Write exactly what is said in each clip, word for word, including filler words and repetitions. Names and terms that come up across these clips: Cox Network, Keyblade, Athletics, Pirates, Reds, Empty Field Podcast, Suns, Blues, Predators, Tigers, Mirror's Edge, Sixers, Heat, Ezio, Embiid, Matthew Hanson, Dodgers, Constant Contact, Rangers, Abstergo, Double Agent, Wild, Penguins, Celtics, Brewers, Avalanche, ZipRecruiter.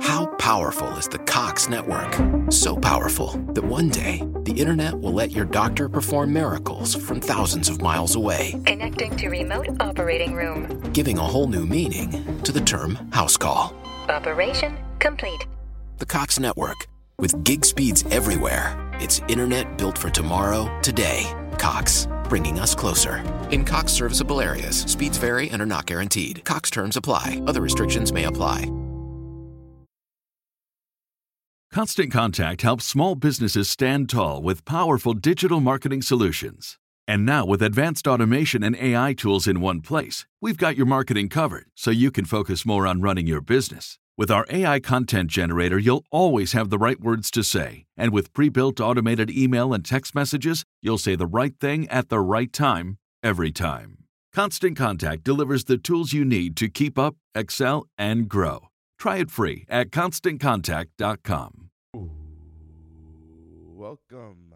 How powerful is the Cox Network? So powerful that one day the internet will let your doctor perform miracles from thousands of miles away. Connecting to remote operating room. Giving a whole new meaning to the term house call. Operation complete. The Cox Network. With gig speeds everywhere. It's internet built for tomorrow, today. Cox, bringing us closer. In Cox serviceable areas, speeds vary and are not guaranteed. Cox terms apply. Other restrictions may apply. Constant Contact helps small businesses stand tall with powerful digital marketing solutions. And now with advanced automation and A I tools in one place, we've got your marketing covered so you can focus more on running your business. With our A I content generator, you'll always have the right words to say. And with pre-built automated email and text messages, you'll say the right thing at the right time, every time. Constant Contact delivers the tools you need to keep up, excel, and grow. Try it free at constant contact dot com. Welcome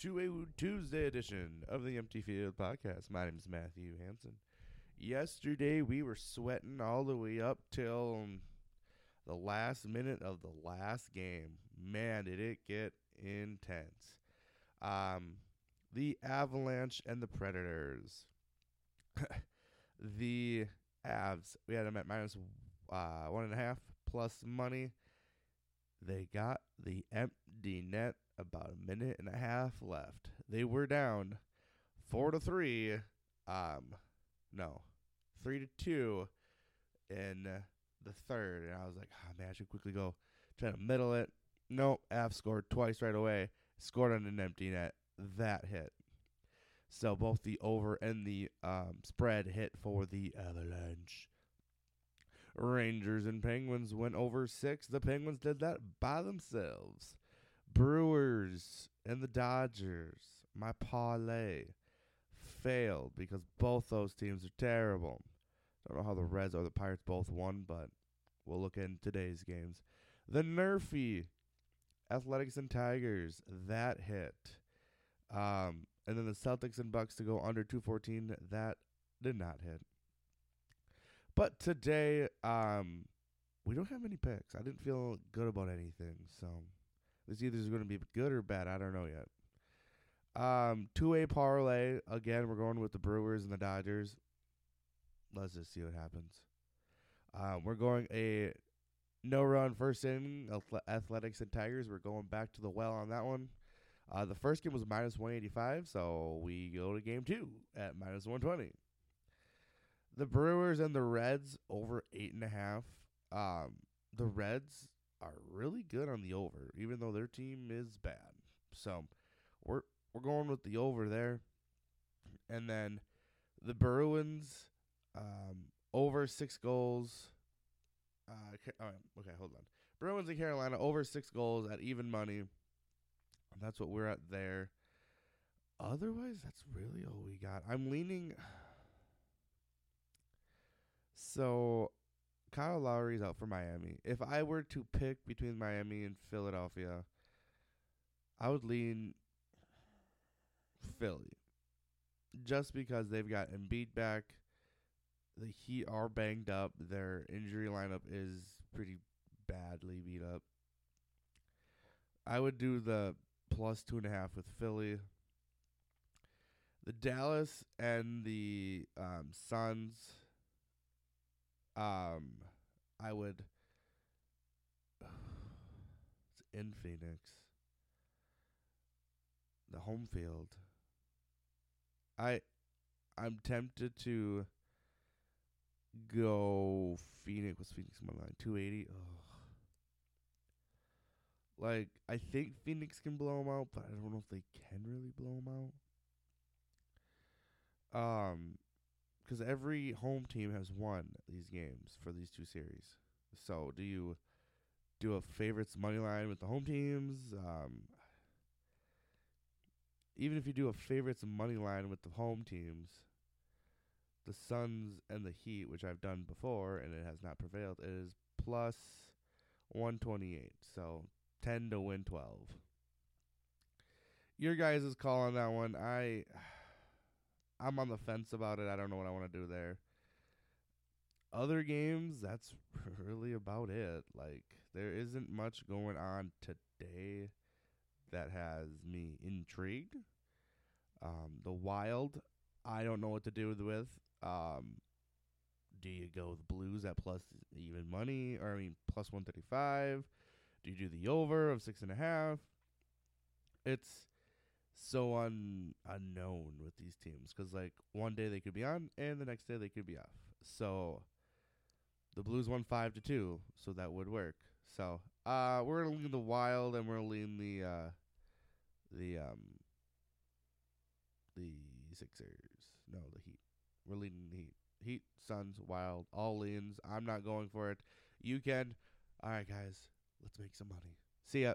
to a Tuesday edition of the Empty Field Podcast. My name is Matthew Hanson. Yesterday we were sweating all the way up till the last minute of the last game. Man, did it get intense. Um, the Avalanche and the Predators. The Avs. We had them at minus one. Uh, one and a half plus money. They got the empty net about a minute and a half left. They were down four to three. Um, no, three to two in the third. And I was like, oh, man, I should quickly go try to middle it. Nope, F scored twice right away. Scored on an empty net. That hit. So both the over and the um, spread hit for the Avalanche. Rangers and Penguins went over six. The Penguins did that by themselves. Brewers and the Dodgers, my parlay, failed because both those teams are terrible. I don't know how the Reds or the Pirates both won, but we'll look in today's games. The Nerfy, Athletics and Tigers, that hit. Um, and then the Celtics and Bucks to go under two fourteen, that did not hit. But today, um, we don't have many picks. I didn't feel good about anything, so it's either going to be good or bad. I don't know yet. Um, two-way parlay. Again, we're going with the Brewers and the Dodgers. Let's just see what happens. Um, we're going a no-run first inning, Athletics and Tigers. We're going back to the well on that one. Uh, the first game was minus one eighty-five, so we go to game two at minus one twenty. The Brewers and the Reds over eight and a half. Um, the Reds are really good on the over, even though their team is bad. So we're we're going with the over there. And then the Bruins um, over six goals. Uh, all right, okay, hold on. Bruins and Carolina over six goals at even money. That's what we're at there. Otherwise, that's really all we got. I'm leaning. So, Kyle Lowry's out for Miami. If I were to pick between Miami and Philadelphia, I would lean Philly. Just because they've got Embiid back. The Heat are banged up. Their injury lineup is pretty badly beat up. I would do the plus two and a half with Philly. The Dallas and the um, Suns. Um, I would, it's in Phoenix, the home field. I, I'm tempted to go Phoenix. What's Phoenix money line? two eighty. Like, I think Phoenix can blow them out, but I don't know if they can really blow them out. Um, Because every home team has won these games for these two series. So do you do a favorites money line with the home teams? Um, even if you do a favorites money line with the home teams, the Suns and the Heat, which I've done before and it has not prevailed, is plus one twenty-eight. So ten to win twelve. Your guys' call on that one. I... I'm on the fence about it. I don't know what I want to do there. Other games, that's really about it. Like, there isn't much going on today that has me intrigued. Um, the Wild, I don't know what to do with. Um, do you go with Blues at plus even money? Or, I mean, plus one thirty-five? Do you do the over of six and a half? It's so un- unknown with these teams because, like, one day they could be on and the next day they could be off. So the Blues won five to two, so that would work. So uh, we're gonna lean the Wild and we're gonna lean the uh, the um, the Sixers. No, the Heat. We're leaning the Heat. Heat, Suns, Wild, all leans. I'm not going for it. You can. All right, guys, let's make some money. See ya.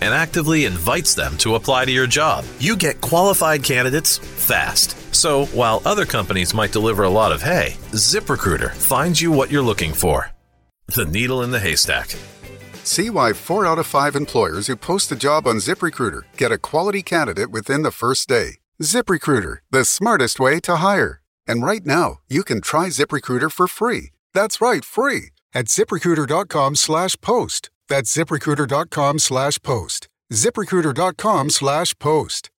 and actively invites them to apply to your job. You get qualified candidates fast. So while other companies might deliver a lot of hay, ZipRecruiter finds you what you're looking for. The needle in the haystack. See why four out of five employers who post a job on ZipRecruiter get a quality candidate within the first day. ZipRecruiter, the smartest way to hire. And right now, you can try ZipRecruiter for free. That's right, free. At ZipRecruiter.com slash post. That's ZipRecruiter.com slash post. ZipRecruiter.com slash post.